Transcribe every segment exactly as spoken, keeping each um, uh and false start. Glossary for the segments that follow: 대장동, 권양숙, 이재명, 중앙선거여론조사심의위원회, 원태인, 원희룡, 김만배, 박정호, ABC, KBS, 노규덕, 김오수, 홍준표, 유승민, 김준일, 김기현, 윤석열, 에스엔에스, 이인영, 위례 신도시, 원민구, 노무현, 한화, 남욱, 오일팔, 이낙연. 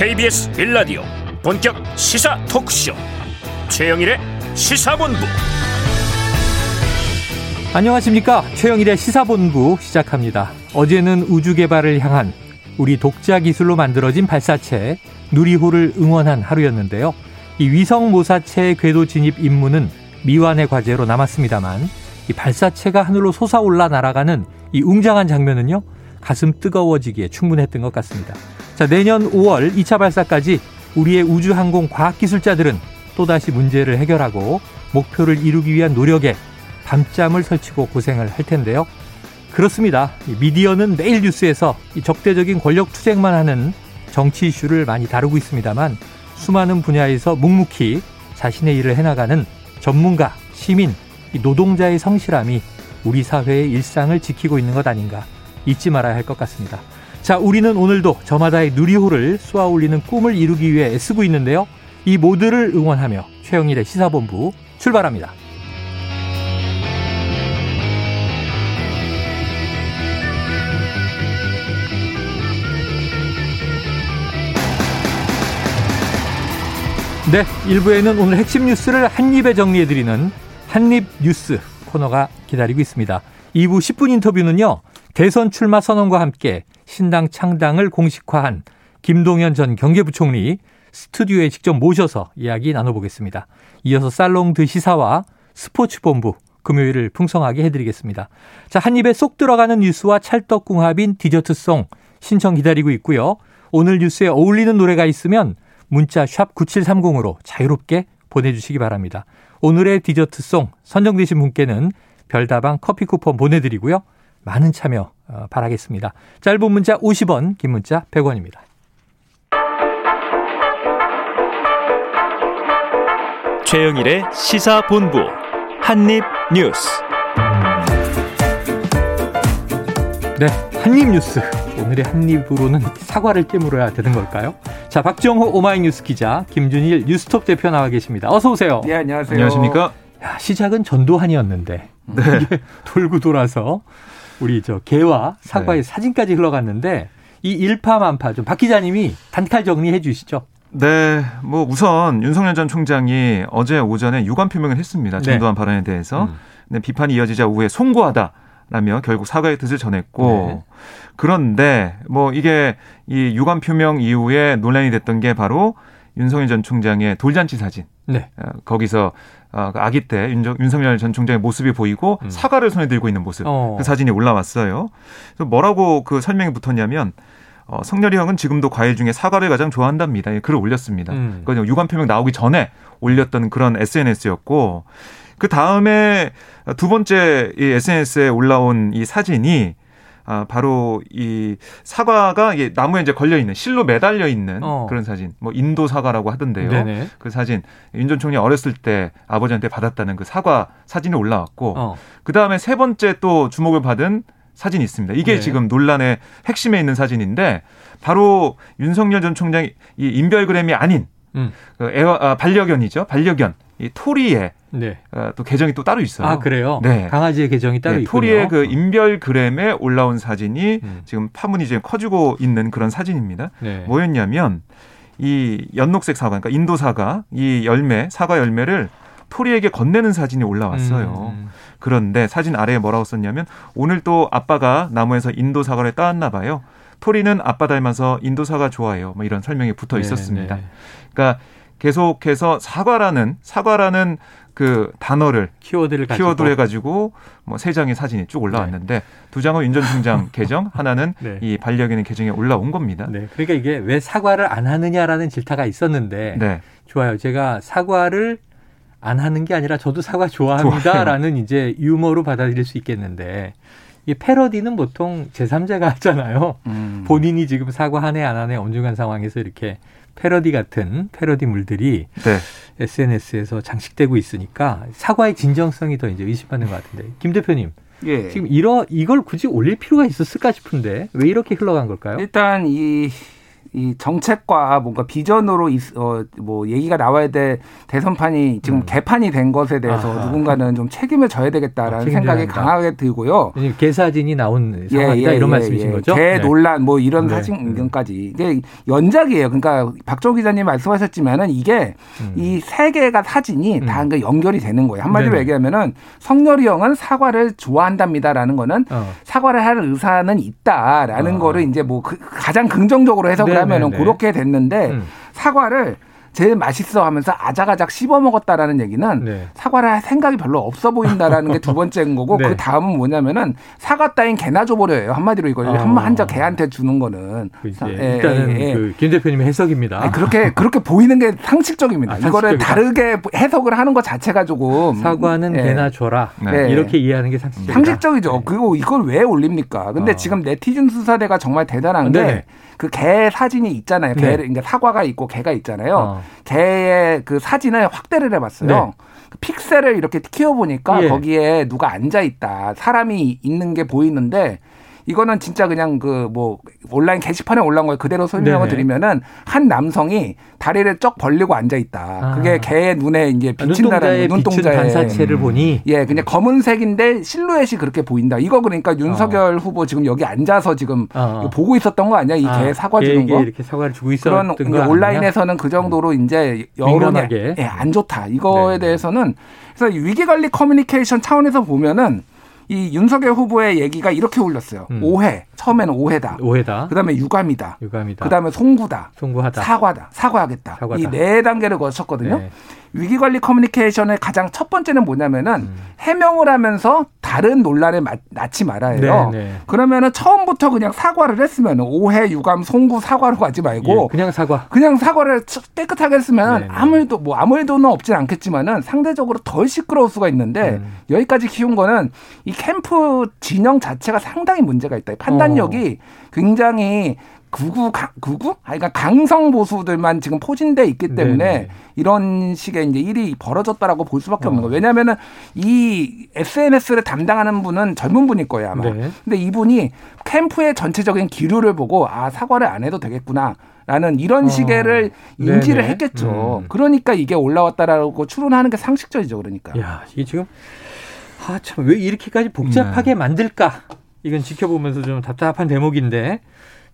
케이비에스 일 라디오 본격 시사 토크쇼 최영일의 시사본부. 안녕하십니까. 최영일의 시사본부 시작합니다. 어제는 우주개발을 향한 우리 독자 기술로 만들어진 발사체 누리호를 응원한 하루였는데요. 이 위성 모사체의 궤도 진입 임무는 미완의 과제로 남았습니다만, 이 발사체가 하늘로 솟아올라 날아가는 이 웅장한 장면은요, 가슴 뜨거워지기에 충분했던 것 같습니다. 자, 내년 오월 이 차 발사까지 우리의 우주항공 과학기술자들은 또다시 문제를 해결하고 목표를 이루기 위한 노력에 밤잠을 설치고 고생을 할 텐데요. 그렇습니다. 미디어는 매일 뉴스에서 이 적대적인 권력 투쟁만 하는 정치 이슈를 많이 다루고 있습니다만, 수많은 분야에서 묵묵히 자신의 일을 해나가는 전문가, 시민, 노동자의 성실함이 우리 사회의 일상을 지키고 있는 것 아닌가 잊지 말아야 할 것 같습니다. 자, 우리는 오늘도 저마다의 누리호를 쏘아올리는 꿈을 이루기 위해 애쓰고 있는데요. 이 모두를 응원하며 최영일의 시사본부 출발합니다. 네, 일 부에는 오늘 핵심 뉴스를 한입에 정리해드리는 한입 뉴스 코너가 기다리고 있습니다. 이 부 십 분 인터뷰는요, 대선 출마 선언과 함께 신당 창당을 공식화한 김동연 전 경제부총리 스튜디오에 직접 모셔서 이야기 나눠보겠습니다. 이어서 살롱 드 시사와 스포츠본부 금요일을 풍성하게 해드리겠습니다. 자, 한입에 쏙 들어가는 뉴스와 찰떡궁합인 디저트송 신청 기다리고 있고요. 오늘 뉴스에 어울리는 노래가 있으면 문자 샵 구칠삼공으로 자유롭게 보내주시기 바랍니다. 오늘의 디저트송 선정되신 분께는 별다방 커피 쿠폰 보내드리고요. 많은 참여 바라겠습니다. 짧은 문자 오십 원, 긴 문자 백 원입니다. 최영일의 시사본부 한입뉴스. 네, 한입뉴스. 오늘의 한입으로는 사과를 깨물어야 되는 걸까요? 자, 박정호 오마이뉴스 기자, 김준일 뉴스톱 대표 나와 계십니다. 어서 오세요. 네, 안녕하세요. 안녕하십니까. 야, 시작은 전두환이었는데 네. 이게 돌고 돌아서 우리 저 개와 사과의 네. 사진까지 흘러갔는데, 이 일파만파 좀 박 기자님이 단칼 정리해 주시죠. 네, 뭐 우선 윤석열 전 총장이 어제 오전에 유감 표명을 했습니다. 전두환 네. 발언에 대해서. 음. 근데 비판이 이어지자 오후에 송구하다라며 결국 사과의 뜻을 전했고. 네. 그런데 뭐 이게 이 유감 표명 이후에 논란이 됐던 게 바로 윤석열 전 총장의 돌잔치 사진. 네. 거기서 아기 때 윤석열 전 총장의 모습이 보이고 음. 사과를 손에 들고 있는 모습. 어. 그 사진이 올라왔어요. 그래서 뭐라고 그 설명이 붙었냐면, 어, 성렬이 형은 지금도 과일 중에 사과를 가장 좋아한답니다. 예, 글을 올렸습니다. 음. 그러니까 유감 표명 나오기 전에 올렸던 그런 에스엔에스였고, 그 다음에 두 번째 이 에스엔에스에 올라온 이 사진이 아, 바로 이 사과가 이게 나무에 이제 걸려 있는, 실로 매달려 있는 어. 그런 사진. 뭐 인도 사과라고 하던데요. 네네. 그 사진 윤 전 총리 어렸을 때 아버지한테 받았다는 그 사과 사진이 올라왔고, 어. 그 다음에 세 번째 또 주목을 받은 사진이 있습니다. 이게 네. 지금 논란의 핵심에 있는 사진인데, 바로 윤석열 전 총장이 이 인별그램이 아닌 음. 그 애완, 아, 반려견이죠. 반려견. 이 토리에 네. 어, 또 계정이 또 따로 있어요. 아, 그래요? 네. 강아지의 계정이 따로 네, 있군요. 토리의 그 인별그램에 올라온 사진이 음. 지금 파문이 지금 커지고 있는 그런 사진입니다. 네. 뭐였냐면 이 연녹색 사과, 그러니까 인도 사과, 이 열매, 사과 열매를 토리에게 건네는 사진이 올라왔어요. 음. 그런데 사진 아래에 뭐라고 썼냐면, 오늘 또 아빠가 나무에서 인도 사과를 따왔나 봐요. 토리는 아빠 닮아서 인도 사과 좋아해요. 뭐 이런 설명이 붙어 네, 있었습니다. 네. 그러니까 계속해서 사과라는 사과라는 그 단어를 키워드를 키워드를 가지고 뭐 세 장의 사진이 쭉 올라왔는데 네. 두 장은 윤 전 총장 계정, 하나는 네. 이 반려견의 계정에 올라온 겁니다. 네. 그러니까 이게 왜 사과를 안 하느냐라는 질타가 있었는데 네. 좋아요. 제가 사과를 안 하는 게 아니라 저도 사과 좋아합니다라는 이제 유머로 받아들일 수 있겠는데, 이 패러디는 보통 제삼자가 하잖아요. 음. 본인이 지금 사과하네 안 하네 엄중한 상황에서 이렇게 패러디 같은 패러디물들이 네. 에스엔에스에서 장식되고 있으니까 사과의 진정성이 더 이제 의심받는 것 같은데, 김 대표님 예. 지금 이러 이걸 굳이 올릴 필요가 있었을까 싶은데 왜 이렇게 흘러간 걸까요? 일단 이 이 정책과 뭔가 비전으로 있, 어, 뭐 얘기가 나와야 될 대선판이 지금 음. 개판이 된 것에 대해서 아하. 누군가는 좀 책임을 져야 되겠다라는 아, 생각이 한다. 강하게 들고요. 개사진이 나온 상황이다 예, 예, 이런 예, 말씀이신 예. 거죠? 개 논란 뭐 이런 네. 사진까지. 이게 연작이에요. 그러니까 박정호 기자님 말씀하셨지만은 이게 음. 이 세 개가 사진이 음. 다 연결이 되는 거예요. 한마디로 네네. 얘기하면은 성렬이 형은 사과를 좋아한답니다라는 거는 어. 사과를 할 의사는 있다라는 어. 거를 이제 뭐 그, 가장 긍정적으로 해석을 네. 하면은 그렇게 됐는데 음. 사과를 제일 맛있어 하면서 아작아작 씹어 먹었다라는 얘기는 네. 사과를 할 생각이 별로 없어 보인다라는 게 두 번째인 거고 네. 그 다음은 뭐냐면은 사과 따윈 개나 줘버려요. 한마디로 이걸 어. 한, 한자 개한테 주는 거는. 그 예, 일단은 예, 예. 그 김 대표님의 해석입니다. 아니, 그렇게 그렇게 보이는 게 상식적입니다. 아, 이거를 다르게 해석을 하는 것 자체가 조금. 사과는 예. 개나 줘라. 네. 네. 이렇게 이해하는 게 상식적이다. 상식적이죠. 네. 그리고 이걸 왜 올립니까? 근데 어. 지금 네티즌 수사대가 정말 대단한 게 그 개 사진이 있잖아요. 개, 네. 그러니까 사과가 있고 개가 있잖아요. 어. 개의 그 사진을 확대를 해봤어요. 네. 픽셀을 이렇게 키워보니까 예. 거기에 누가 앉아있다. 사람이 있는 게 보이는데 이거는 진짜 그냥 그 뭐 온라인 게시판에 올라온 걸 그대로 설명을 네네. 드리면은 한 남성이 다리를 쩍 벌리고 앉아 있다. 아. 그게 개의 눈에 이제 비친다라는 눈동자의 반사체를 음. 보니 예, 그냥 검은색인데 실루엣이 그렇게 보인다. 이거 그러니까 윤석열 어. 후보 지금 여기 앉아서 지금 어. 보고 있었던 거 아니야? 이 개 아, 사과 주는 거. 이렇게 사과를 주고 있었던 그런 거 온라인에서는 거 그 정도로 이제 여론이 예, 안 좋다. 이거에 네. 대해서는 그래서 위기관리 커뮤니케이션 차원에서 보면은. 이 윤석열 후보의 얘기가 이렇게 올렸어요. 음. 오해. 처음에는 오해다. 오해다. 그다음에 유감이다. 유감이다. 그다음에 송구다. 송구하다. 사과다. 사과하겠다. 사과다. 이 네 단계를 거쳤거든요. 네. 위기관리 커뮤니케이션의 가장 첫 번째는 뭐냐면은 음. 해명을 하면서 다른 논란에 낳지 말아요. 그러면은 처음부터 그냥 사과를 했으면 오해, 유감, 송구, 사과로 가지 말고 예, 그냥 사과. 그냥 사과를 깨끗하게 했으면 아무 일도 뭐 아무 일도는 없진 않겠지만은 상대적으로 덜 시끄러울 수가 있는데 음. 여기까지 키운 거는 이 캠프 진영 자체가 상당히 문제가 있다. 판단력이 어. 굉장히 구구 강, 구구? 아, 그러니까 강성 보수들만 지금 포진돼 있기 때문에 네네. 이런 식의 이제 일이 벌어졌다라고 볼 수밖에 없는 어. 거예요. 왜냐하면은 이 에스엔에스를 담당하는 분은 젊은 분일 거예요 아마. 네. 근데 이분이 캠프의 전체적인 기류를 보고 아 사과를 안 해도 되겠구나. 라는 이런 시계를 어, 인지를 네네. 했겠죠. 음. 그러니까 이게 올라왔다라고 추론하는 게 상식적이죠. 그러니까. 야 이게 지금 아 참 왜 이렇게까지 복잡하게 네. 만들까? 이건 지켜보면서 좀 답답한 대목인데.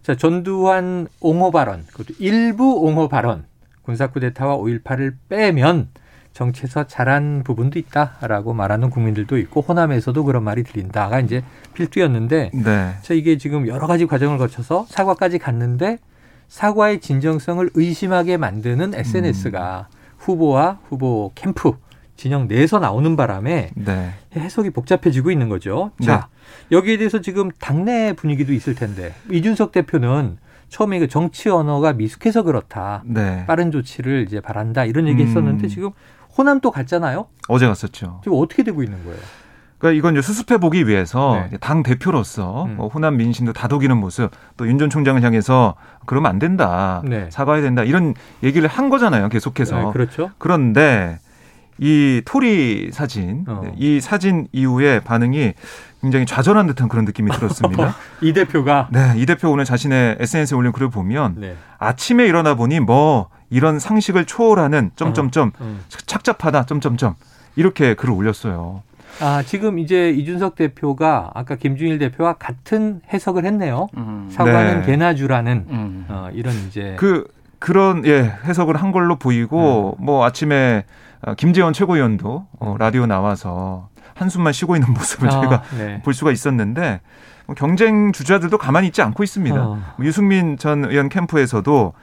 자, 전두환 옹호 발언, 그것도 일부 옹호 발언, 군사쿠데타와 오일팔을 빼면 정치에서 잘한 부분도 있다라고 말하는 국민들도 있고 호남에서도 그런 말이 들린다가 이제 필두였는데 네. 자, 이게 지금 여러 가지 과정을 거쳐서 사과까지 갔는데 사과의 진정성을 의심하게 만드는 에스엔에스가 음. 후보와 후보 캠프 진영 내에서 나오는 바람에 네. 해석이 복잡해지고 있는 거죠. 자, 네. 여기에 대해서 지금 당내 분위기도 있을 텐데 이준석 대표는 처음에 그 정치 언어가 미숙해서 그렇다. 네. 빠른 조치를 이제 바란다. 이런 얘기 했었는데 음. 지금 호남 또 갔잖아요. 어제 갔었죠. 지금 어떻게 되고 있는 거예요? 그러니까 이건 이제 수습해보기 위해서 네. 당 대표로서 음. 호남 민심도 다독이는 모습 또 윤 전 총장을 향해서 그러면 안 된다. 네. 사과해야 된다. 이런 얘기를 한 거잖아요. 계속해서. 네, 그렇죠. 그런데 이 토리 사진, 어. 이 사진 이후에 반응이 굉장히 좌절한 듯한 그런 느낌이 들었습니다. 이 대표가? 네, 이 대표 오늘 자신의 에스엔에스에 올린 글을 보면 네. 아침에 일어나 보니 뭐 이런 상식을 초월하는 점점점 어. 어. 착잡하다 점점점 이렇게 글을 올렸어요. 아, 지금 이제 이준석 대표가 아까 김준일 대표와 같은 해석을 했네요. 음. 사과는 네. 개나 주라는 음. 어, 이런 이제 그 그런 예 해석을 한 걸로 보이고 음. 뭐 아침에 김재원 최고위원도 라디오 나와서 한숨만 쉬고 있는 모습을 아, 제가 네. 볼 수가 있었는데 경쟁 주자들도 가만히 있지 않고 있습니다. 어. 유승민 전 의원 캠프에서도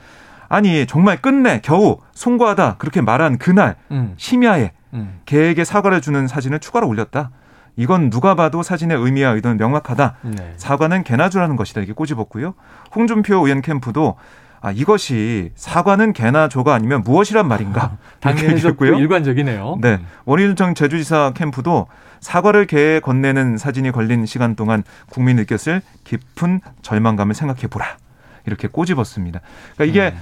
아니 정말 끝내 겨우 송구하다 그렇게 말한 그날 음. 심야에 음. 개에게 사과를 주는 사진을 추가로 올렸다. 이건 누가 봐도 사진의 의미와 의도는 명확하다. 네. 사과는 개나 주라는 것이다. 이렇게 꼬집었고요. 홍준표 의원 캠프도 아, 이것이 사과는 개나 조가 아니면 무엇이란 말인가? 당연히 했고요. 일관적이네요. 네. 원희룡 제주지사 캠프도 사과를 개에 건네는 사진이 걸린 시간 동안 국민이 느꼈을 깊은 절망감을 생각해보라. 이렇게 꼬집었습니다. 그러니까 이게 음.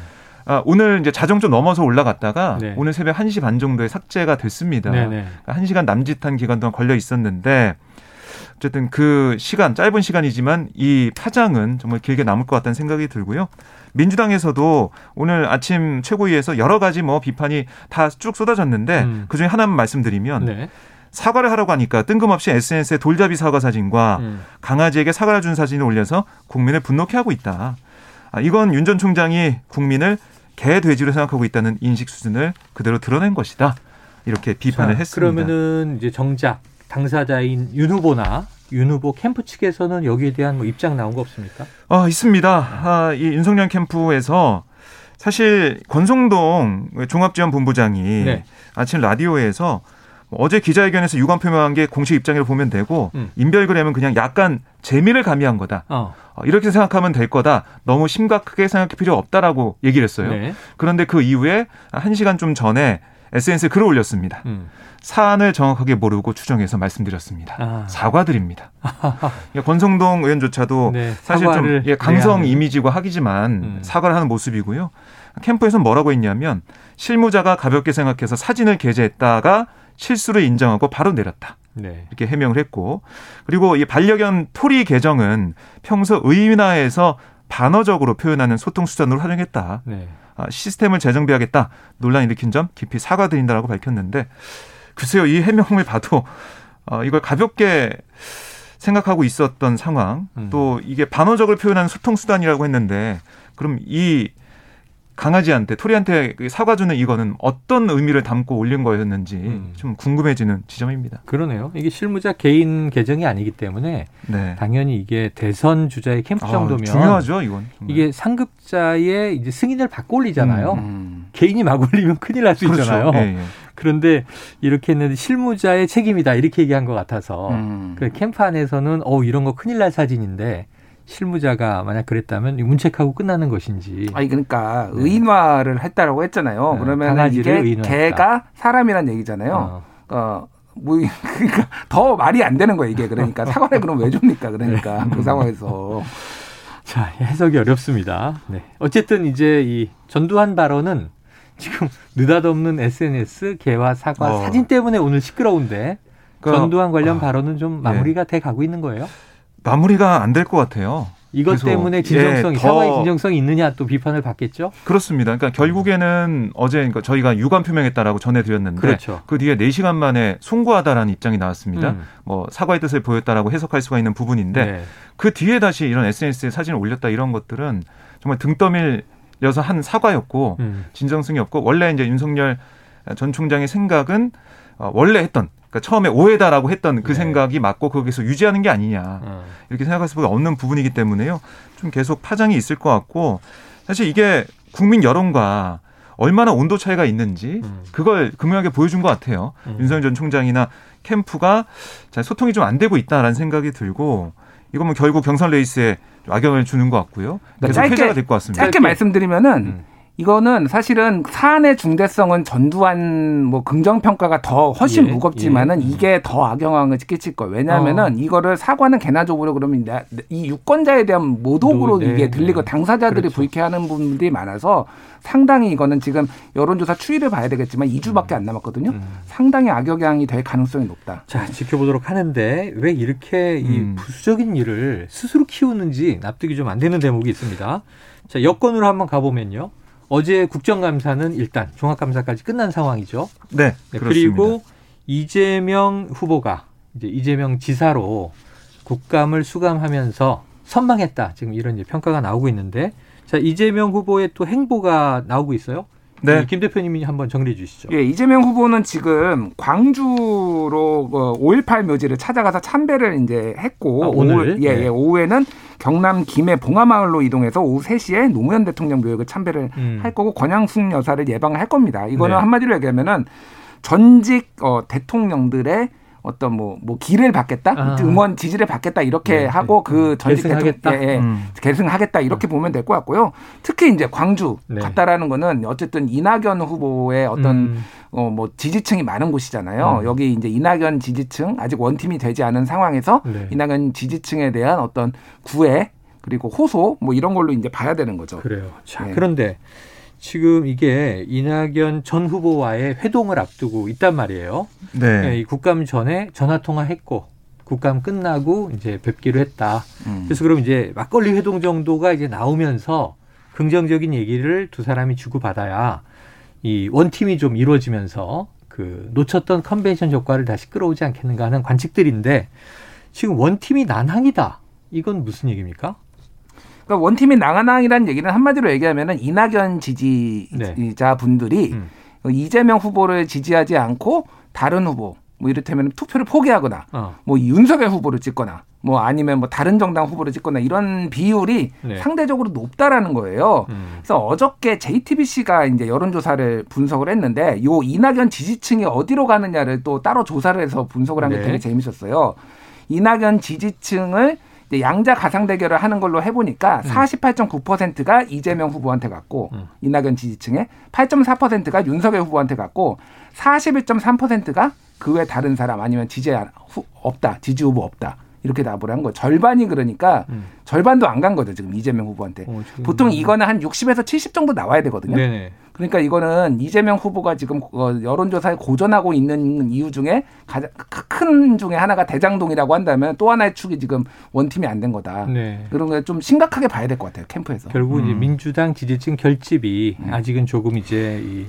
아, 오늘 이제 자정 좀 넘어서 올라갔다가 네. 오늘 새벽 한 시 반 정도에 삭제가 됐습니다. 그러니까 한 시간 남짓한 기간 동안 걸려 있었는데 어쨌든 그 시간, 짧은 시간이지만 이 파장은 정말 길게 남을 것 같다는 생각이 들고요. 민주당에서도 오늘 아침 최고위에서 여러 가지 뭐 비판이 다 쭉 쏟아졌는데 음. 그중에 하나만 말씀드리면 네. 사과를 하라고 하니까 뜬금없이 에스엔에스에 돌잡이 사과 사진과 음. 강아지에게 사과를 준 사진을 올려서 국민을 분노케 하고 있다. 아, 이건 윤 전 총장이 국민을 개, 돼지로 생각하고 있다는 인식 수준을 그대로 드러낸 것이다. 이렇게 비판을 자, 했습니다. 그러면은 이제 정작 당사자인 윤 후보나 윤 후보 캠프 측에서는 여기에 대한 뭐 입장 나온 거 없습니까? 아, 있습니다. 아, 이 윤석열 캠프에서 사실 권성동 종합지원본부장이 네. 아침 라디오에서 어제 기자회견에서 유감 표명한 게 공식 입장으로 보면 되고 음. 인별그램은 그냥 약간 재미를 가미한 거다. 어. 이렇게 생각하면 될 거다. 너무 심각하게 생각할 필요 없다라고 얘기를 했어요. 네. 그런데 그 이후에 한 시간 좀 전에 에스엔에스에 글을 올렸습니다. 음. 사안을 정확하게 모르고 추정해서 말씀드렸습니다. 아. 사과드립니다. 권성동 의원조차도 네, 사실 좀 예, 강성 이미지고 학이지만 음. 사과를 하는 모습이고요. 캠프에서는 뭐라고 했냐면 실무자가 가볍게 생각해서 사진을 게재했다가 실수를 인정하고 바로 내렸다. 네. 이렇게 해명을 했고 그리고 이 반려견 토리 계정은 평소 의인화에서 반어적으로 표현하는 소통 수단으로 활용했다. 네. 시스템을 재정비하겠다. 논란 일으킨 점 깊이 사과드린다라고 밝혔는데 글쎄요. 이 해명을 봐도 이걸 가볍게 생각하고 있었던 상황 음. 또 이게 반어적을 표현하는 소통 수단이라고 했는데 그럼 이 강아지한테 토리한테 사과 주는 이거는 어떤 의미를 담고 올린 거였는지 음. 좀 궁금해지는 지점입니다. 그러네요. 이게 실무자 개인 계정이 아니기 때문에 네. 당연히 이게 대선 주자의 캠프 아, 정도면 중요하죠, 이건. 정말. 이게 상급자의 이제 승인을 받고 올리잖아요. 음, 음. 개인이 막 올리면 큰일 날 수 그렇죠. 있잖아요. 예, 예. 그런데 이렇게 했는데 실무자의 책임이다 이렇게 얘기한 것 같아서 음. 그래, 캠프 안에서는 어 이런 거 큰일 날 사진인데. 실무자가 만약 그랬다면 문책하고 끝나는 것인지. 아니 그러니까 네. 의인화를 했다라고 했잖아요. 네. 그러면 이게 의인화했다. 개가 사람이란 얘기잖아요. 어. 어, 뭐 그러니까 더 말이 안 되는 거예요. 이게 그러니까 사과를 그럼 왜 줍니까? 그러니까 네. 그 상황에서 자 해석이 어렵습니다. 네. 어쨌든 이제 이 전두환 발언은 지금 느닷없는 에스엔에스 개화 사과 어. 사진 때문에 오늘 시끄러운데 그러니까, 전두환 관련 어. 발언은 좀 마무리가 네. 돼 가고 있는 거예요? 마무리가 안 될 것 같아요. 이것 때문에 진정성이, 예, 사과의 진정성이 있느냐 또 비판을 받겠죠? 그렇습니다. 그러니까 결국에는 어제 그러니까 저희가 유감 표명했다라고 전해드렸는데 그렇죠. 그 뒤에 네 시간 만에 송구하다라는 입장이 나왔습니다. 음. 뭐 사과의 뜻을 보였다라고 해석할 수가 있는 부분인데 네. 그 뒤에 다시 이런 에스엔에스에 사진을 올렸다 이런 것들은 정말 등 떠밀려서 한 사과였고 음. 진정성이 없고 원래 이제 윤석열 전 총장의 생각은 원래 했던 그러니까 처음에 오해다라고 했던 그 네. 생각이 맞고 거기서 유지하는 게 아니냐 음. 이렇게 생각할 수밖에 없는 부분이기 때문에요. 좀 계속 파장이 있을 것 같고 사실 이게 국민 여론과 얼마나 온도 차이가 있는지 음. 그걸 극명하게 보여준 것 같아요. 음. 윤석열 전 총장이나 캠프가 잘 소통이 좀 안 되고 있다라는 생각이 들고 이건 뭐 결국 경선 레이스에 악영향을 주는 것 같고요. 계속 짧게, 회자가 될 것 같습니다. 짧게, 짧게. 말씀드리면은 음. 이거는 사실은 사안의 중대성은 전두환 뭐 긍정평가가 더 훨씬 예, 무겁지만은 예. 이게 더 악영향을 끼칠 거예요. 왜냐하면은 어. 이거를 사과는 개나 족으로 그러면 이 유권자에 대한 모독으로 네, 이게 들리고 네. 당사자들이 그렇죠. 불쾌하는 분들이 많아서 상당히 이거는 지금 여론조사 추이를 봐야 되겠지만 이 주밖에 안 남았거든요. 음. 상당히 악영향이 될 가능성이 높다. 자, 지켜보도록 하는데 왜 이렇게 음. 이 부수적인 일을 스스로 키우는지 납득이 좀 안 되는 대목이 있습니다. 자, 여권으로 한번 가보면요. 어제 국정감사는 일단 종합감사까지 끝난 상황이죠. 네, 네 그렇습니다. 그리고 이재명 후보가 이제 이재명 지사로 국감을 수감하면서 선망했다. 지금 이런 이제 평가가 나오고 있는데, 자 이재명 후보의 또 행보가 나오고 있어요. 네, 김 대표님이 한번 정리해 주시죠. 예, 이재명 후보는 지금 광주로 오일팔 묘지를 찾아가서 참배를 이제 했고, 아, 오늘 오후, 예, 네. 예, 오후에는 경남 김해 봉하마을로 이동해서 오후 세 시에 노무현 대통령 묘역을 참배를 음. 할 거고 권양숙 여사를 예방을 할 겁니다. 이거는 네. 한마디로 얘기하면은 전직 어, 대통령들의 어떤 뭐, 뭐 길을 받겠다, 아. 응원 지지를 받겠다 이렇게 네. 하고 그 전직 계승하겠다, 예, 예. 음. 계승하겠다 이렇게 보면 될 것 같고요. 특히 이제 광주 네. 갔다라는 거는 어쨌든 이낙연 후보의 어떤 음. 어, 뭐 지지층이 많은 곳이잖아요. 음. 여기 이제 이낙연 지지층 아직 원팀이 되지 않은 상황에서 네. 이낙연 지지층에 대한 어떤 구애 그리고 호소 뭐 이런 걸로 이제 봐야 되는 거죠. 그래요. 자, 네. 그런데 지금 이게 이낙연 전 후보와의 회동을 앞두고 있단 말이에요. 네. 네, 이 국감 전에 전화 통화했고 국감 끝나고 이제 뵙기로 했다. 음. 그래서 그럼 이제 막걸리 회동 정도가 이제 나오면서 긍정적인 얘기를 두 사람이 주고받아야 이 원팀이 좀 이루어지면서 그 놓쳤던 컨벤션 효과를 다시 끌어오지 않겠는가 하는 관측들인데, 지금 원팀이 난항이다. 이건 무슨 얘기입니까? 그러니까 원팀이 난항이라는 얘기는 한마디로 얘기하면은 이낙연 지지자분들이 네. 음. 이재명 후보를 지지하지 않고 다른 후보, 뭐 이를테면 투표를 포기하거나 어. 뭐 윤석열 후보를 찍거나 뭐 아니면 뭐 다른 정당 후보를 찍거나 이런 비율이 네. 상대적으로 높다라는 거예요. 음. 그래서 어저께 제이티비씨가 이제 여론조사를 분석을 했는데 요 이낙연 지지층이 어디로 가느냐를 또 따로 조사를 해서 분석을 한 게 네. 되게 재밌었어요. 이낙연 지지층을 양자 가상 대결을 하는 걸로 해보니까 음. 사십팔 점 구 퍼센트가 이재명 후보한테 갔고 음. 이낙연 지지층에 팔 점 사 퍼센트가 윤석열 후보한테 갔고 사십일 점 삼 퍼센트가 그 외 다른 사람 아니면 지지 후, 없다. 지지 후보 없다. 이렇게 답을 한 거. 절반이 그러니까 음. 절반도 안 간 거죠. 지금 이재명 후보한테. 오, 보통 이거는 한 육십에서 칠십 정도 나와야 되거든요. 네네. 그러니까 이거는 이재명 후보가 지금 여론조사에 고전하고 있는 이유 중에 가장 큰 중에 하나가 대장동이라고 한다면 또 하나의 축이 지금 원팀이 안 된 거다. 네. 그런 걸 좀 심각하게 봐야 될 것 같아요. 캠프에서. 결국 음. 이제 민주당 지지층 결집이 음. 아직은 조금 이제 이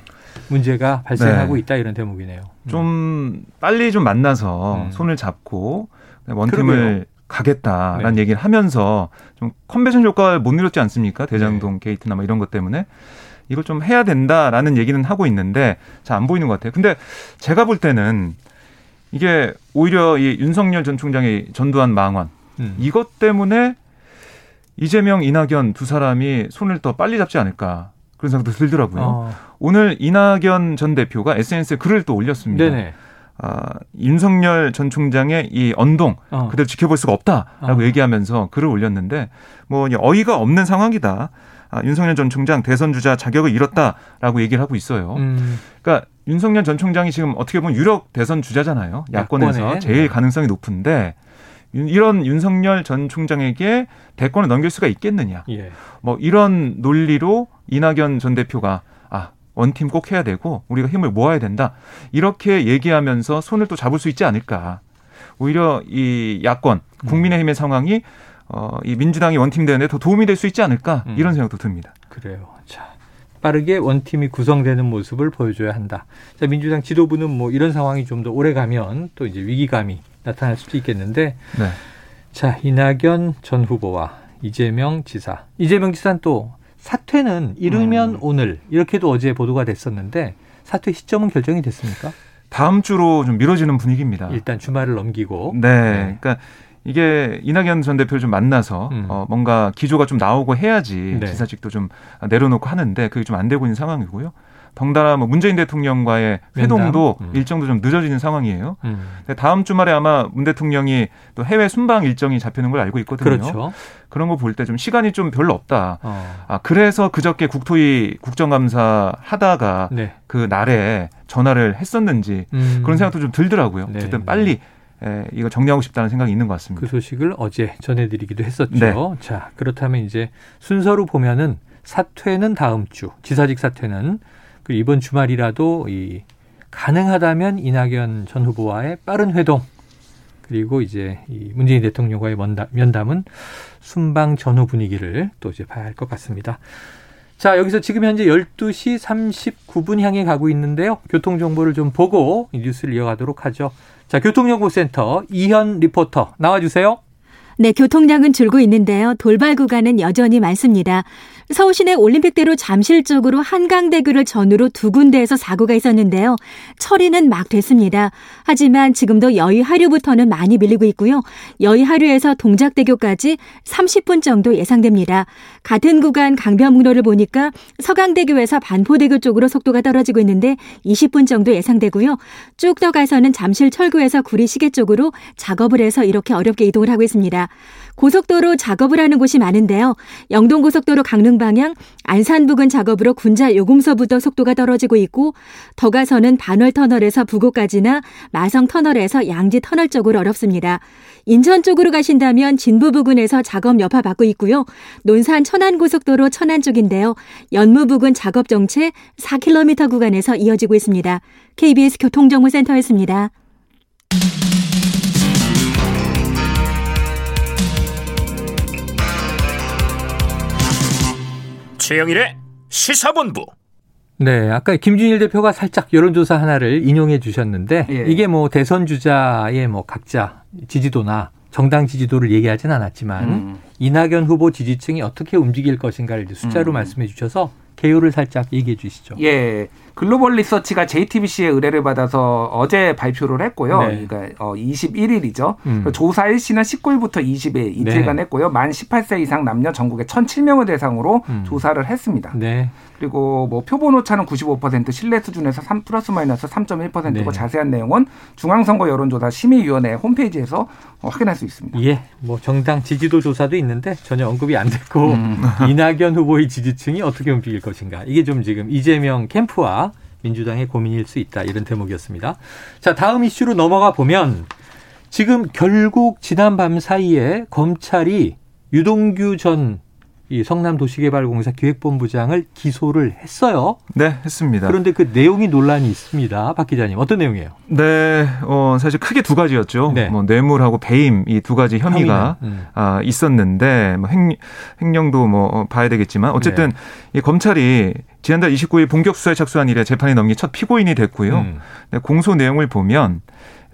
문제가 발생하고 네. 있다 이런 대목이네요. 좀 음. 빨리 좀 만나서 음. 손을 잡고 원팀을 그러게요. 가겠다라는 네. 얘기를 하면서 좀 컨벤션 효과를 못 누렸지 않습니까? 대장동 네. 게이트나 뭐 이런 것 때문에 이걸 좀 해야 된다라는 얘기는 하고 있는데 잘 안 보이는 것 같아요. 근데 제가 볼 때는 이게 오히려 이 윤석열 전 총장의 전두환 망언 음. 이것 때문에 이재명, 이낙연 두 사람이 손을 더 빨리 잡지 않을까 그런 생각도 들더라고요. 어. 오늘 이낙연 전 대표가 에스엔에스에 글을 또 올렸습니다. 네네. 아, 윤석열 전 총장의 이 언동 어. 그대로 지켜볼 수가 없다라고 어. 얘기하면서 글을 올렸는데 뭐 어이가 없는 상황이다. 아, 윤석열 전 총장 대선 주자 자격을 잃었다라고 얘기를 하고 있어요. 음. 그러니까 윤석열 전 총장이 지금 어떻게 보면 유력 대선 주자잖아요. 야권에서 야권에. 제일 가능성이 높은데 이런 윤석열 전 총장에게 대권을 넘길 수가 있겠느냐. 예. 뭐 이런 논리로 이낙연 전 대표가 아 원팀 꼭 해야 되고 우리가 힘을 모아야 된다. 이렇게 얘기하면서 손을 또 잡을 수 있지 않을까. 오히려 이 야권, 국민의힘의 상황이 어, 이 민주당이 원팀 되는데 더 도움이 될 수 있지 않을까. 음. 이런 생각도 듭니다. 그래요. 자, 빠르게 원팀이 구성되는 모습을 보여줘야 한다. 자, 민주당 지도부는 뭐 이런 상황이 좀 더 오래가면 또 이제 위기감이 나타날 수도 있겠는데 네. 자, 이낙연 전 후보와 이재명 지사. 이재명 지사는 또 사퇴는 이르면 음. 오늘 이렇게도 어제 보도가 됐었는데 사퇴 시점은 결정이 됐습니까? 다음 주로 좀 미뤄지는 분위기입니다. 일단 주말을 넘기고. 네. 네. 그러니까 이게 이낙연 전 대표를 좀 만나서 음. 어, 뭔가 기조가 좀 나오고 해야지 네. 지사직도 좀 내려놓고 하는데 그게 좀 안 되고 있는 상황이고요. 덩달아 뭐 문재인 대통령과의 회동도 음. 일정도 좀 늦어지는 상황이에요. 음. 다음 주말에 아마 문 대통령이 또 해외 순방 일정이 잡히는 걸 알고 있거든요. 그렇죠. 그런 거 볼 때 좀 시간이 좀 별로 없다. 어. 아, 그래서 그저께 국토위 국정감사 하다가 네. 그 날에 전화를 했었는지 음. 그런 생각도 좀 들더라고요. 네. 어쨌든 빨리 에, 이거 정리하고 싶다는 생각이 있는 것 같습니다. 그 소식을 어제 전해드리기도 했었죠. 네. 자, 그렇다면 이제 순서로 보면은 사퇴는 다음 주, 지사직 사퇴는 그 이번 주말이라도 이 가능하다면 이낙연 전 후보와의 빠른 회동 그리고 이제 이 문재인 대통령과의 면담은 순방 전후 분위기를 또 이제 봐야 할 것 같습니다. 자, 여기서 지금 현재 열두 시 삼십구 분 향해 가고 있는데요. 교통 정보를 좀 보고 이 뉴스를 이어가도록 하죠. 자, 교통정보센터 이현 리포터 나와주세요. 네, 교통량은 줄고 있는데요. 돌발 구간은 여전히 많습니다. 서울시내 올림픽대로 잠실 쪽으로 한강대교를 전후로 두 군데에서 사고가 있었는데요. 처리는 막 됐습니다. 하지만 지금도 여의 하류부터는 많이 밀리고 있고요. 여의 하류에서 동작대교까지 삼십 분 정도 예상됩니다. 같은 구간 강변북로를 보니까 서강대교에서 반포대교 쪽으로 속도가 떨어지고 있는데 이십 분 정도 예상되고요. 쭉 더 가서는 잠실 철구에서 구리시계 쪽으로 작업을 해서 이렇게 어렵게 이동을 하고 있습니다. 고속도로 작업을 하는 곳이 많은데요. 영동고속도로 강릉 방향 안산 부근 작업으로 군자 요금소부터 속도가 떨어지고 있고 더 가서는 반월터널에서 부곡까지나 마성터널에서 양지터널 쪽으로 어렵습니다. 인천 쪽으로 가신다면 진부 부근에서 작업 여파 받고 있고요. 논산 천안고속도로 천안 쪽인데요. 연무 부근 작업 정체 사 킬로미터 구간에서 이어지고 있습니다. 케이비에스 교통정보센터였습니다. 최영일의 시사본부. 네, 아까 김준일 대표가 살짝 여론조사 하나를 인용해 주셨는데 예. 이게 뭐 대선 주자의 뭐 각자 지지도나 정당 지지도를 얘기하진 않았지만 음. 이낙연 후보 지지층이 어떻게 움직일 것인가를 이제 숫자로 음. 말씀해 주셔서 개요를 살짝 얘기해 주시죠. 예, 글로벌 리서치가 제이티비씨의 의뢰를 받아서 어제 발표를 했고요. 네. 그러니까 어, 이십일 일이죠. 음. 조사 일시는 십구 일부터 이십 일 이틀간 네. 했고요. 만 십팔 세 이상 남녀 전국에 천칠 명을 대상으로 음. 조사를 했습니다. 네. 그리고 뭐 표본 오차는 구십오 퍼센트, 신뢰 수준에서 삼 플러스 마이너스 삼 점 일 퍼센트고 네. 자세한 내용은 중앙선거여론조사심의위원회 홈페이지에서 어, 확인할 수 있습니다. 예, 뭐 정당 지지도 조사도 있는데 전혀 언급이 안 됐고 음. 이낙연 후보의 지지층이 어떻게 움직일 것인가. 이게 좀 지금 이재명 캠프와 민주당의 고민일 수 있다. 이런 대목이었습니다. 자, 다음 이슈로 넘어가 보면 지금 결국 지난밤 사이에 검찰이 유동규 전 이 성남도시개발공사 기획본부장을 기소를 했어요. 네, 했습니다. 그런데 그 내용이 논란이 있습니다. 박 기자님, 어떤 내용이에요? 네, 어, 사실 크게 두 가지였죠. 네. 뭐 뇌물하고 배임 이 두 가지 혐의가 음. 아, 있었는데 뭐 횡, 횡령도 뭐 봐야 되겠지만 어쨌든 네. 이 검찰이 지난달 이십구 일 본격 수사에 착수한 이래 재판이 넘긴 첫 피고인이 됐고요. 음. 네, 공소 내용을 보면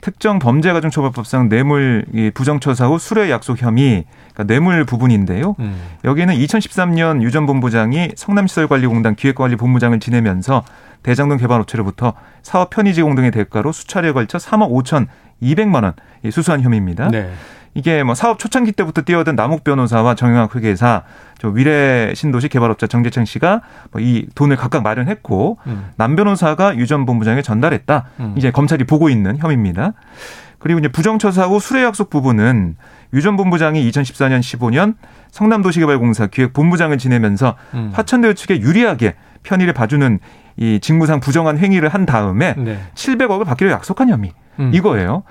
특정 범죄가중처벌법상 뇌물 부정처사 후 수뢰 약속 혐의, 그러니까 뇌물 부분인데요. 음. 여기에는 이천십삼 년 유 전 본부장이 성남시설관리공단 기획관리본부장을 지내면서 대장동 개발업체로부터 사업 편의 제공 등의 대가로 수차례에 걸쳐 삼억 오천이백만 원 수수한 혐의입니다. 네. 이게 뭐 사업 초창기 때부터 뛰어든 남욱 변호사와 정영학 회계사, 저 위례 신도시 개발업자 정재창 씨가 뭐 이 돈을 각각 마련했고 음. 남 변호사가 유 전 본부장에 전달했다. 음. 이제 검찰이 보고 있는 혐의입니다. 그리고 이제 부정처사 후 수뢰 약속 부분은 유 전 본부장이 이천십사 년 십오 년 성남도시개발공사 기획본부장을 지내면서 음. 화천대유 측에 유리하게 편의를 봐주는 이 직무상 부정한 행위를 한 다음에 네. 칠백억을 받기로 약속한 혐의 음. 이거예요.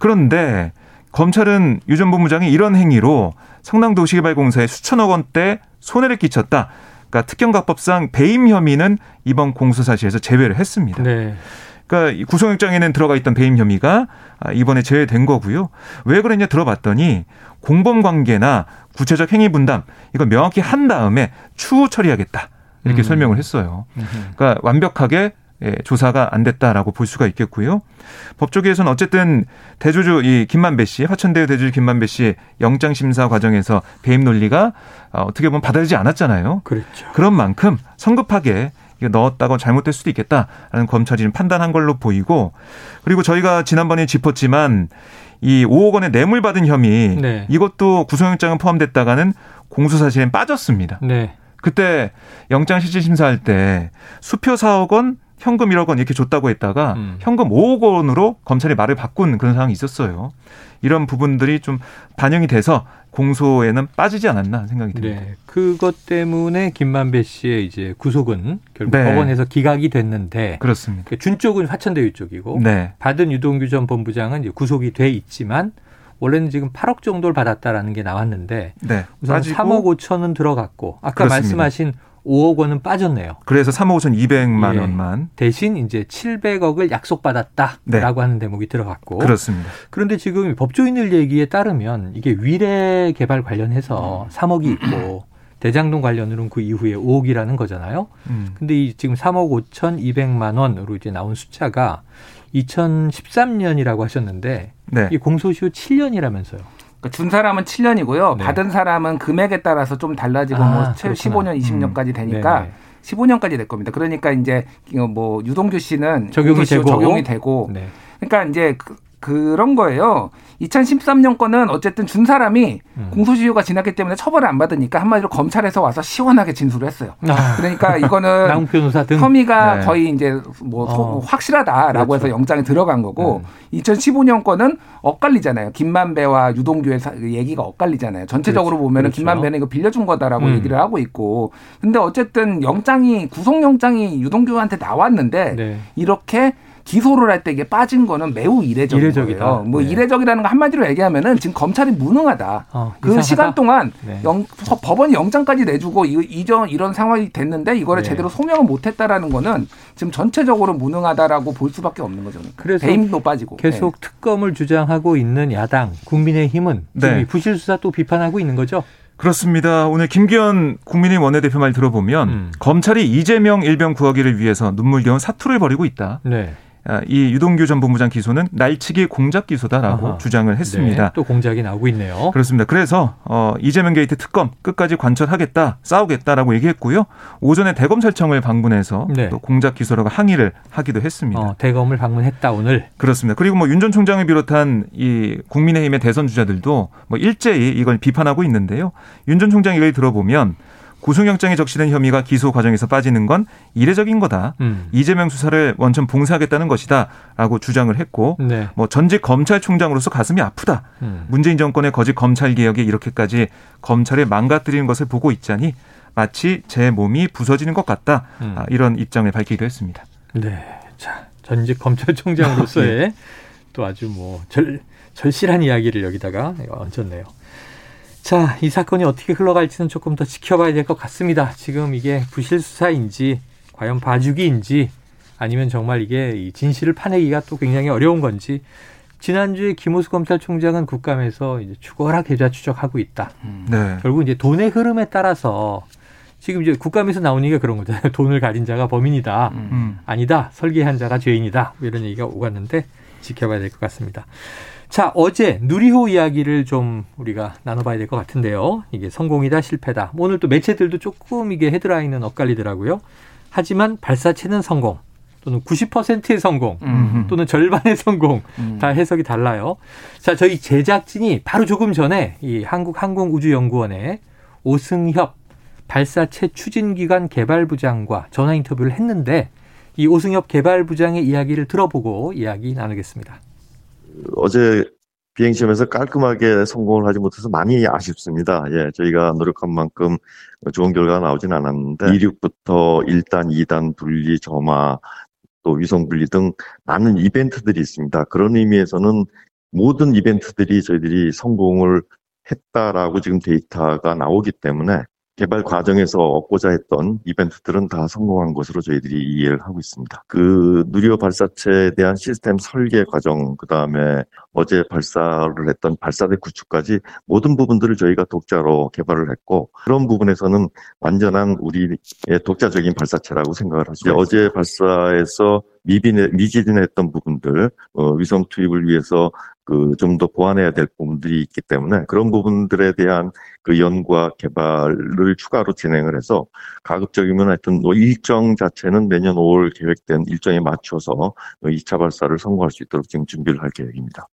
그런데 검찰은 유 전 본부장이 이런 행위로 성남도시개발공사에 수천억 원대 손해를 끼쳤다. 그러니까 특경가법상 배임 혐의는 이번 공소사실에서 제외를 했습니다. 네. 그러니까 구속영장에는 들어가 있던 배임 혐의가 이번에 제외된 거고요. 왜 그랬냐 들어봤더니 공범관계나 구체적 행위 분담 이걸 명확히 한 다음에 추후 처리하겠다. 이렇게 음. 설명을 했어요. 그러니까 완벽하게 예, 조사가 안 됐다라고 볼 수가 있겠고요. 법조계에서는 어쨌든 대주주 이 김만배 씨, 화천대유 대주주 김만배 씨 영장 심사 과정에서 배임 논리가 어떻게 보면 받아들이지 않았잖아요. 그렇죠. 그런 만큼 성급하게 이거 넣었다고 잘못될 수도 있겠다라는 검찰이 판단한 걸로 보이고, 그리고 저희가 지난번에 짚었지만 이 오억 원의 뇌물 받은 혐의 네. 이것도 구속영장은 포함됐다가는 공소사실에 빠졌습니다. 네. 그때 영장 실질 심사할 때 수표 사억 원 현금 일억 원 이렇게 줬다고 했다가 음. 현금 오억 원으로 검찰이 말을 바꾼 그런 상황이 있었어요. 이런 부분들이 좀 반영이 돼서 공소에는 빠지지 않았나 생각이 듭니다. 네, 그것 때문에 김만배 씨의 이제 구속은 결국 네. 법원에서 기각이 됐는데 그렇습니다. 준 쪽은 화천대유 쪽이고 네. 받은 유동규 전 본부장은 이제 구속이 돼 있지만 원래는 지금 팔억 정도를 받았다라는 게 나왔는데 네. 우선 빠지고. 삼억 오천은 들어갔고 아까 그렇습니다. 말씀하신 오억 원은 빠졌네요. 그래서 삼억 오천이백만 예. 원만. 대신 이제 칠백억을 약속받았다라고 네. 하는 대목이 들어갔고. 그렇습니다. 그런데 지금 법조인들 얘기에 따르면 이게 위례 개발 관련해서 음. 삼억이 있고 대장동 관련으로는 그 이후에 오억이라는 거잖아요. 음. 근데 이 지금 삼억 오천이백만 원으로 이제 나온 숫자가 이천십삼 년이라고 하셨는데 네. 이 공소시효 칠 년이라면서요. 준 사람은 칠 년이고요. 네. 받은 사람은 금액에 따라서 좀 달라지고 아, 뭐 십오 년, 이십 년까지 음. 되니까 네네. 십오 년까지 될 겁니다. 그러니까 이제 뭐 유동규 씨는 적용이 되고, 적용이 되고. 네. 그러니까 이제 그, 그런 거예요. 이천십삼 년 거는 어쨌든 준 사람이 음. 공소시효가 지났기 때문에 처벌을 안 받으니까 한마디로 검찰에서 와서 시원하게 진술을 했어요. 아. 그러니까 이거는 혐의가 네. 거의 이제 뭐 어. 확실하다라고 그렇죠. 해서 영장에 들어간 거고 음. 이천십오 년 거는 엇갈리잖아요. 김만배와 유동규의 얘기가 엇갈리잖아요. 전체적으로 그렇죠. 보면은 그렇죠. 김만배는 이거 빌려준 거다라고 음. 얘기를 하고 있고 근데 어쨌든 영장이 구속영장이 유동규한테 나왔는데 네. 이렇게 기소를 할 때 이게 빠진 거는 매우 이례적인 이례적이다. 거예요. 뭐 네. 이례적이라는 거 한마디로 얘기하면은 지금 검찰이 무능하다. 어, 그 이상하다? 시간 동안 네. 영, 법원이 영장까지 내주고 이, 이전 이런 상황이 됐는데 이거를 네. 제대로 소명을 못했다라는 거는 지금 전체적으로 무능하다라고 볼 수밖에 없는 거죠. 그래서 배임도 빠지고 계속 네. 특검을 주장하고 있는 야당 국민의힘은 지금 네. 부실 수사 또 비판하고 있는 거죠. 그렇습니다. 오늘 김기현 국민의힘 원내대표 말 들어보면 음. 검찰이 이재명 일병 구하기를 위해서 눈물겨운 사투를 벌이고 있다. 네. 이 유동규 전 본부장 기소는 날치기 공작 기소다라고 아하. 주장을 했습니다. 네, 또 공작이 나오고 있네요. 그렇습니다. 그래서 어, 이재명 게이트 특검 끝까지 관철하겠다, 싸우겠다라고 얘기했고요. 오전에 대검찰청을 방문해서 네. 또 공작 기소라고 항의를 하기도 했습니다. 어, 대검을 방문했다 오늘. 그렇습니다. 그리고 뭐 윤 전 총장을 비롯한 이 국민의힘의 대선 주자들도 뭐 일제히 이걸 비판하고 있는데요. 윤 전 총장 얘기를 들어보면. 구속영장이 적시된 혐의가 기소 과정에서 빠지는 건 이례적인 거다. 음. 이재명 수사를 원천 봉쇄하겠다는 것이다 라고 주장을 했고 네. 뭐 전직 검찰총장으로서 가슴이 아프다. 음. 문재인 정권의 거짓 검찰개혁에 이렇게까지 검찰을 망가뜨리는 것을 보고 있자니 마치 제 몸이 부서지는 것 같다. 음. 아, 이런 입장을 밝히기도 했습니다. 네, 자 전직 검찰총장으로서의 네. 또 아주 뭐 절, 절실한 이야기를 여기다가 얹었네요. 자, 이 사건이 어떻게 흘러갈지는 조금 더 지켜봐야 될 것 같습니다. 지금 이게 부실 수사인지 과연 봐주기인지 아니면 정말 이게 이 진실을 파내기가 또 굉장히 어려운 건지 지난주에 김오수 검찰총장은 국감에서 이제 추거라 계좌 추적하고 있다. 네. 결국 이제 돈의 흐름에 따라서 지금 이제 국감에서 나온 얘기가 그런 거잖아요. 돈을 가진 자가 범인이다. 음. 아니다. 설계한 자가 죄인이다. 이런 얘기가 오갔는데 지켜봐야 될 것 같습니다. 자, 어제 누리호 이야기를 좀 우리가 나눠봐야 될 것 같은데요. 이게 성공이다 실패다. 오늘 또 매체들도 조금 이게 헤드라인은 엇갈리더라고요. 하지만 발사체는 성공 또는 구십 퍼센트의 성공 음흠. 또는 절반의 성공 음. 다 해석이 달라요. 자, 저희 제작진이 바로 조금 전에 이 한국항공우주연구원의 오승협 발사체 추진기관 개발부장과 전화 인터뷰를 했는데 이 오승협 개발부장의 이야기를 들어보고 이야기 나누겠습니다. 어제 비행시험에서 깔끔하게 성공을 하지 못해서 많이 아쉽습니다. 예, 저희가 노력한 만큼 좋은 결과가 나오진 않았는데 이륙부터 일 단, 이 단 분리, 점화, 또 위성 분리 등 많은 이벤트들이 있습니다. 그런 의미에서는 모든 이벤트들이 저희들이 성공을 했다라고 지금 데이터가 나오기 때문에 개발 과정에서 얻고자 했던 이벤트들은 다 성공한 것으로 저희들이 이해를 하고 있습니다. 그 누리호 발사체에 대한 시스템 설계 과정, 그 다음에 어제 발사를 했던 발사대 구축까지 모든 부분들을 저희가 독자로 개발을 했고 그런 부분에서는 완전한 우리의 독자적인 발사체라고 생각을 하죠. 어제 발사에서 미비네, 미진했던 부분들, 어, 위성 투입을 위해서 그 좀 더 보완해야 될 부분들이 있기 때문에 그런 부분들에 대한 그 연구와 개발을 추가로 진행을 해서 가급적이면 하여튼 일정 자체는 내년 오월 계획된 일정에 맞춰서 이 차 발사를 성공할 수 있도록 지금 준비를 할 계획입니다.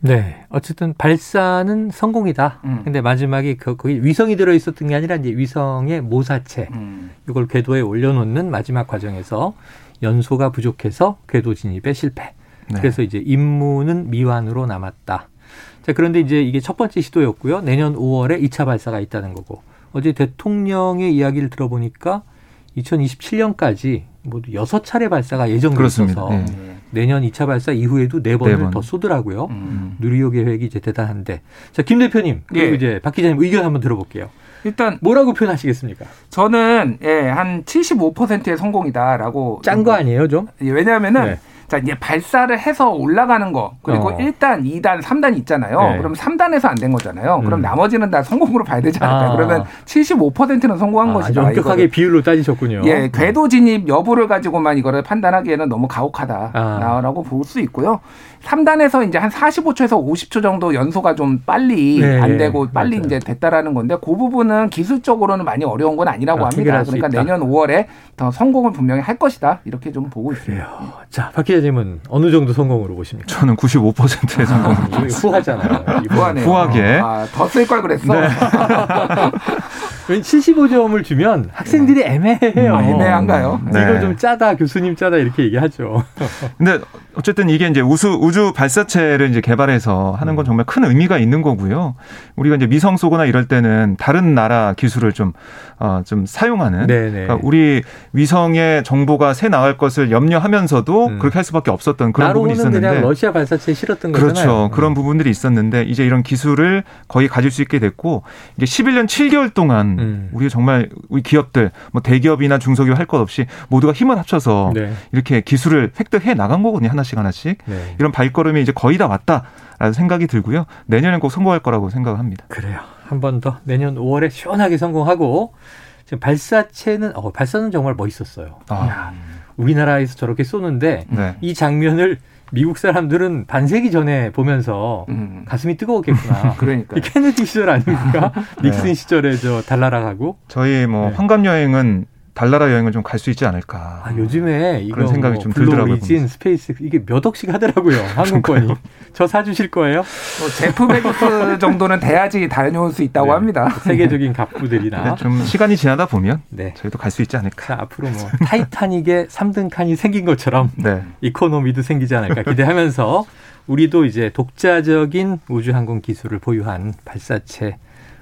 네, 어쨌든 발사는 성공이다. 음. 근데 마지막에 그 거기 위성이 들어 있었던 게 아니라 이제 위성의 모사체 음. 이걸 궤도에 올려놓는 마지막 과정에서 연소가 부족해서 궤도 진입에 실패. 네. 그래서 이제 임무는 미완으로 남았다. 자, 그런데 이제 이게 첫 번째 시도였고요. 내년 오월에 이 차 발사가 있다는 거고. 어제 대통령의 이야기를 들어보니까 이천이십칠년까지 모두 여섯 차례 발사가 예정돼 있어서 네. 내년 이 차 발사 이후에도 네 번을 네 번. 더 쏘더라고요. 음. 누리호 계획이 이제 대단한데. 자, 김 대표님, 그리고 네. 이제 박 기자님 의견 한번 들어볼게요. 일단 뭐라고 표현하시겠습니까? 저는 예, 한 칠십오 퍼센트의 성공이다라고. 짠 거 아니에요, 좀? 예, 왜냐하면은 네. 자, 이제 발사를 해서 올라가는 거. 그리고 어. 일 단, 이 단, 삼 단 있잖아요. 네. 그럼 삼 단에서 안 된 거잖아요. 음. 그럼 나머지는 다 성공으로 봐야 되지 않을까. 아. 그러면 칠십오 퍼센트는 성공한 아, 것이다. 엄격하게 비율로 따지셨군요. 예, 궤도 진입 여부를 가지고만 이거를 판단하기에는 너무 가혹하다라고 아. 볼 수 있고요. 삼 단에서 이제 한 사십오 초에서 오십 초 정도 연소가 좀 빨리 네. 안 되고 빨리 맞아요. 이제 됐다라는 건데 그 부분은 기술적으로는 많이 어려운 건 아니라고 아, 합니다. 그러니까 내년 오월에 더 성공을 분명히 할 것이다. 이렇게 좀 보고 있습니다. 그래요. 자, 박 기자님은 어느 정도 성공으로 보십니까? 저는 구십오 퍼센트의 성공. 아, 후하잖아요. 후하네요. 후하게. 아, 더 쓸 걸 그랬어. 네. 칠십오 점을 주면 학생들이 애매해요. 음, 애매한가요? 네. 이거 좀 짜다, 교수님 짜다 이렇게 얘기하죠. 근데 어쨌든 이게 이제 우수, 우주 발사체를 이제 개발해서 하는 건 정말 큰 의미가 있는 거고요. 우리가 이제 미성 쏘거나 이럴 때는 다른 나라 기술을 좀, 어, 좀 사용하는. 그러니까 우리 위성의 정보가 새 나갈 것을 염려하면서도 음. 그렇게 할 수밖에 없었던 그런 부분이 있었는데. 그냥 러시아 발사체에 실었던 거잖아요. 그렇죠. 음. 그런 부분들이 있었는데 이제 이런 기술을 거의 가질 수 있게 됐고 이제 십일 년 칠 개월 동안 음. 우리 정말 우리 기업들 뭐 대기업이나 중소기업 할 것 없이 모두가 힘을 합쳐서 네. 이렇게 기술을 획득해 나간 거거든요. 하나씩 하나씩. 네. 이런 발걸음이 이제 거의 다 왔다라는 생각이 들고요. 내년엔 꼭 성공할 거라고 생각을 합니다. 그래요. 한 번 더 내년 오월에 시원하게 성공하고 지금 발사체는 어, 발사는 정말 멋있었어요. 아. 이야, 우리나라에서 저렇게 쏘는데 네. 이 장면을 미국 사람들은 반세기 전에 보면서 음. 가슴이 뜨거웠겠구나. 그러니까 케네디 시절 아닙니까? 닉슨 네. 시절에 저 달나라가고 저희 뭐 네. 환갑 여행은 달나라 여행을 좀 갈 수 있지 않을까. 아, 요즘에 이거 그런 생각이 뭐 좀 들더라고요. 블루오리진, 스페이스 이게 몇 억씩 하더라고요. 항공권이. 저 사주실 거예요? 어, 제프 베조스 정도는 돼야지 다녀올 수 있다고 네. 합니다. 세계적인 갑부들이나. 네, 좀 시간이 지나다 보면 네. 저희도 갈 수 있지 않을까. 자, 앞으로 뭐 타이타닉의 삼 등 칸이 생긴 것처럼 네. 이코노미도 생기지 않을까 기대하면서 우리도 이제 독자적인 우주항공 기술을 보유한 발사체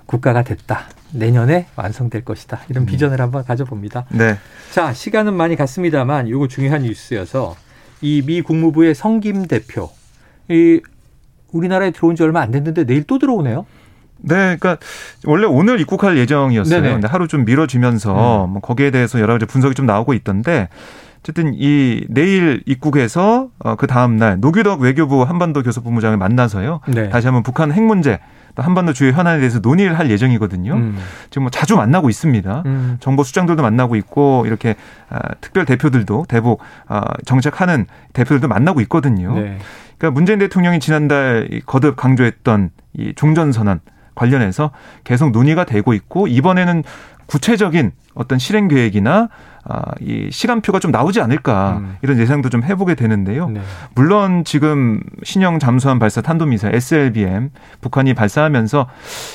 국가가 됐다. 내년에 완성될 것이다. 이런 음. 비전을 한번 가져봅니다. 네. 자, 시간은 많이 갔습니다만 이거 중요한 뉴스여서 이 미 국무부의 성김 대표 이 우리나라에 들어온 지 얼마 안 됐는데 내일 또 들어오네요. 네, 그러니까 원래 오늘 입국할 예정이었어요. 근데 하루 좀 미뤄지면서 음. 뭐 거기에 대해서 여러 가지 분석이 좀 나오고 있던데 어쨌든 이 내일 입국해서 어, 그 다음 날 노규덕 외교부 한반도 교섭본부장을 만나서요. 네. 다시 한번 북한 핵 문제. 또 한반도 주요 현안에 대해서 논의를 할 예정이거든요. 음. 지금 뭐 자주 만나고 있습니다. 음. 정보 수장들도 만나고 있고 이렇게 특별 대표들도 대북 정착하는 대표들도 만나고 있거든요. 네. 그러니까 문재인 대통령이 지난달 거듭 강조했던 이 종전선언 관련해서 계속 논의가 되고 있고 이번에는 구체적인 어떤 실행 계획이나 이 시간표가 좀 나오지 않을까 음. 이런 예상도 좀 해보게 되는데요. 네. 물론 지금 신형 잠수함 발사 탄도미사일 에스엘비엠 북한이 발사하면서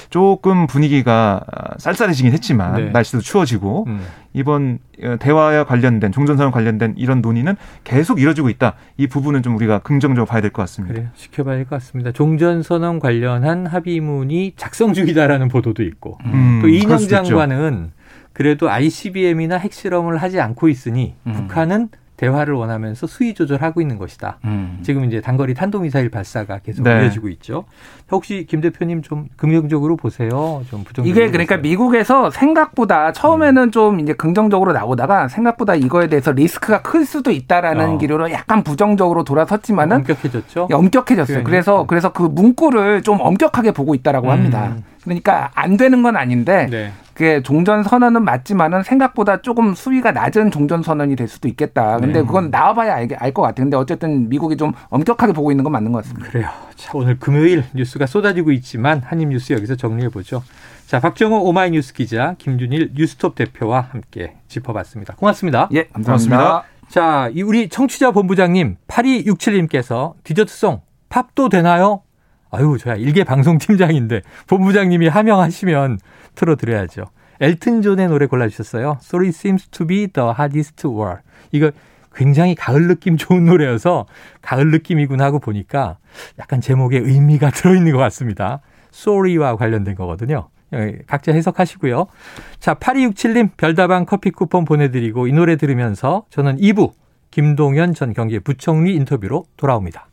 조금 분위기가 쌀쌀해지긴 했지만 네. 날씨도 추워지고 음. 이번 대화와 관련된 종전선언 관련된 이런 논의는 계속 이뤄지고 있다. 이 부분은 좀 우리가 긍정적으로 봐야 될 것 같습니다. 그래요. 지켜봐야 될 것 같습니다. 종전선언 관련한 합의문이 작성 중이다라는 보도도 있고 음, 또 이인영 장관은 그래도 아이씨비엠이나 핵실험을 하지 않고 있으니 음. 북한은 대화를 원하면서 수위 조절하고 있는 것이다. 음. 지금 이제 단거리 탄도미사일 발사가 계속 이어지고 네. 있죠. 혹시 김 대표님 좀 긍정적으로 보세요? 좀 부정적으로 이게 그러니까 보세요? 미국에서 생각보다 처음에는 음. 좀 이제 긍정적으로 나오다가 생각보다 이거에 대해서 리스크가 클 수도 있다라는 어. 기류로 약간 부정적으로 돌아섰지만은 엄격해졌죠. 엄격해졌어요. 그래서 그래서 그 문구를 좀 엄격하게 보고 있다라고 음. 합니다. 그러니까 안 되는 건 아닌데. 네. 그게 종전선언은 맞지만은 생각보다 조금 수위가 낮은 종전선언이 될 수도 있겠다. 근데 네. 그건 나와봐야 알 것 같아요. 근데 어쨌든 미국이 좀 엄격하게 보고 있는 건 맞는 것 같습니다. 그래요. 자, 오늘 금요일 뉴스가 쏟아지고 있지만 한입뉴스 여기서 정리해보죠. 자, 박정호 오마이뉴스 기자, 김준일 뉴스톱 대표와 함께 짚어봤습니다. 고맙습니다. 예, 감사합니다. 고맙습니다. 자, 우리 청취자 본부장님 팔이육칠님께서 디저트송 팝도 되나요? 아유, 저야 일개 방송팀장인데 본부장님이 하명하시면 틀어드려야죠. 엘튼 존의 노래 골라주셨어요. Sorry seems to be the hardest word. 이거 굉장히 가을 느낌 좋은 노래여서 가을 느낌이구나 하고 보니까 약간 제목에 의미가 들어있는 것 같습니다. Sorry와 관련된 거거든요. 각자 해석하시고요. 자, 팔이육칠님 별다방 커피 쿠폰 보내드리고 이 노래 들으면서 저는 이 부 김동연 전 경기부총리 인터뷰로 돌아옵니다.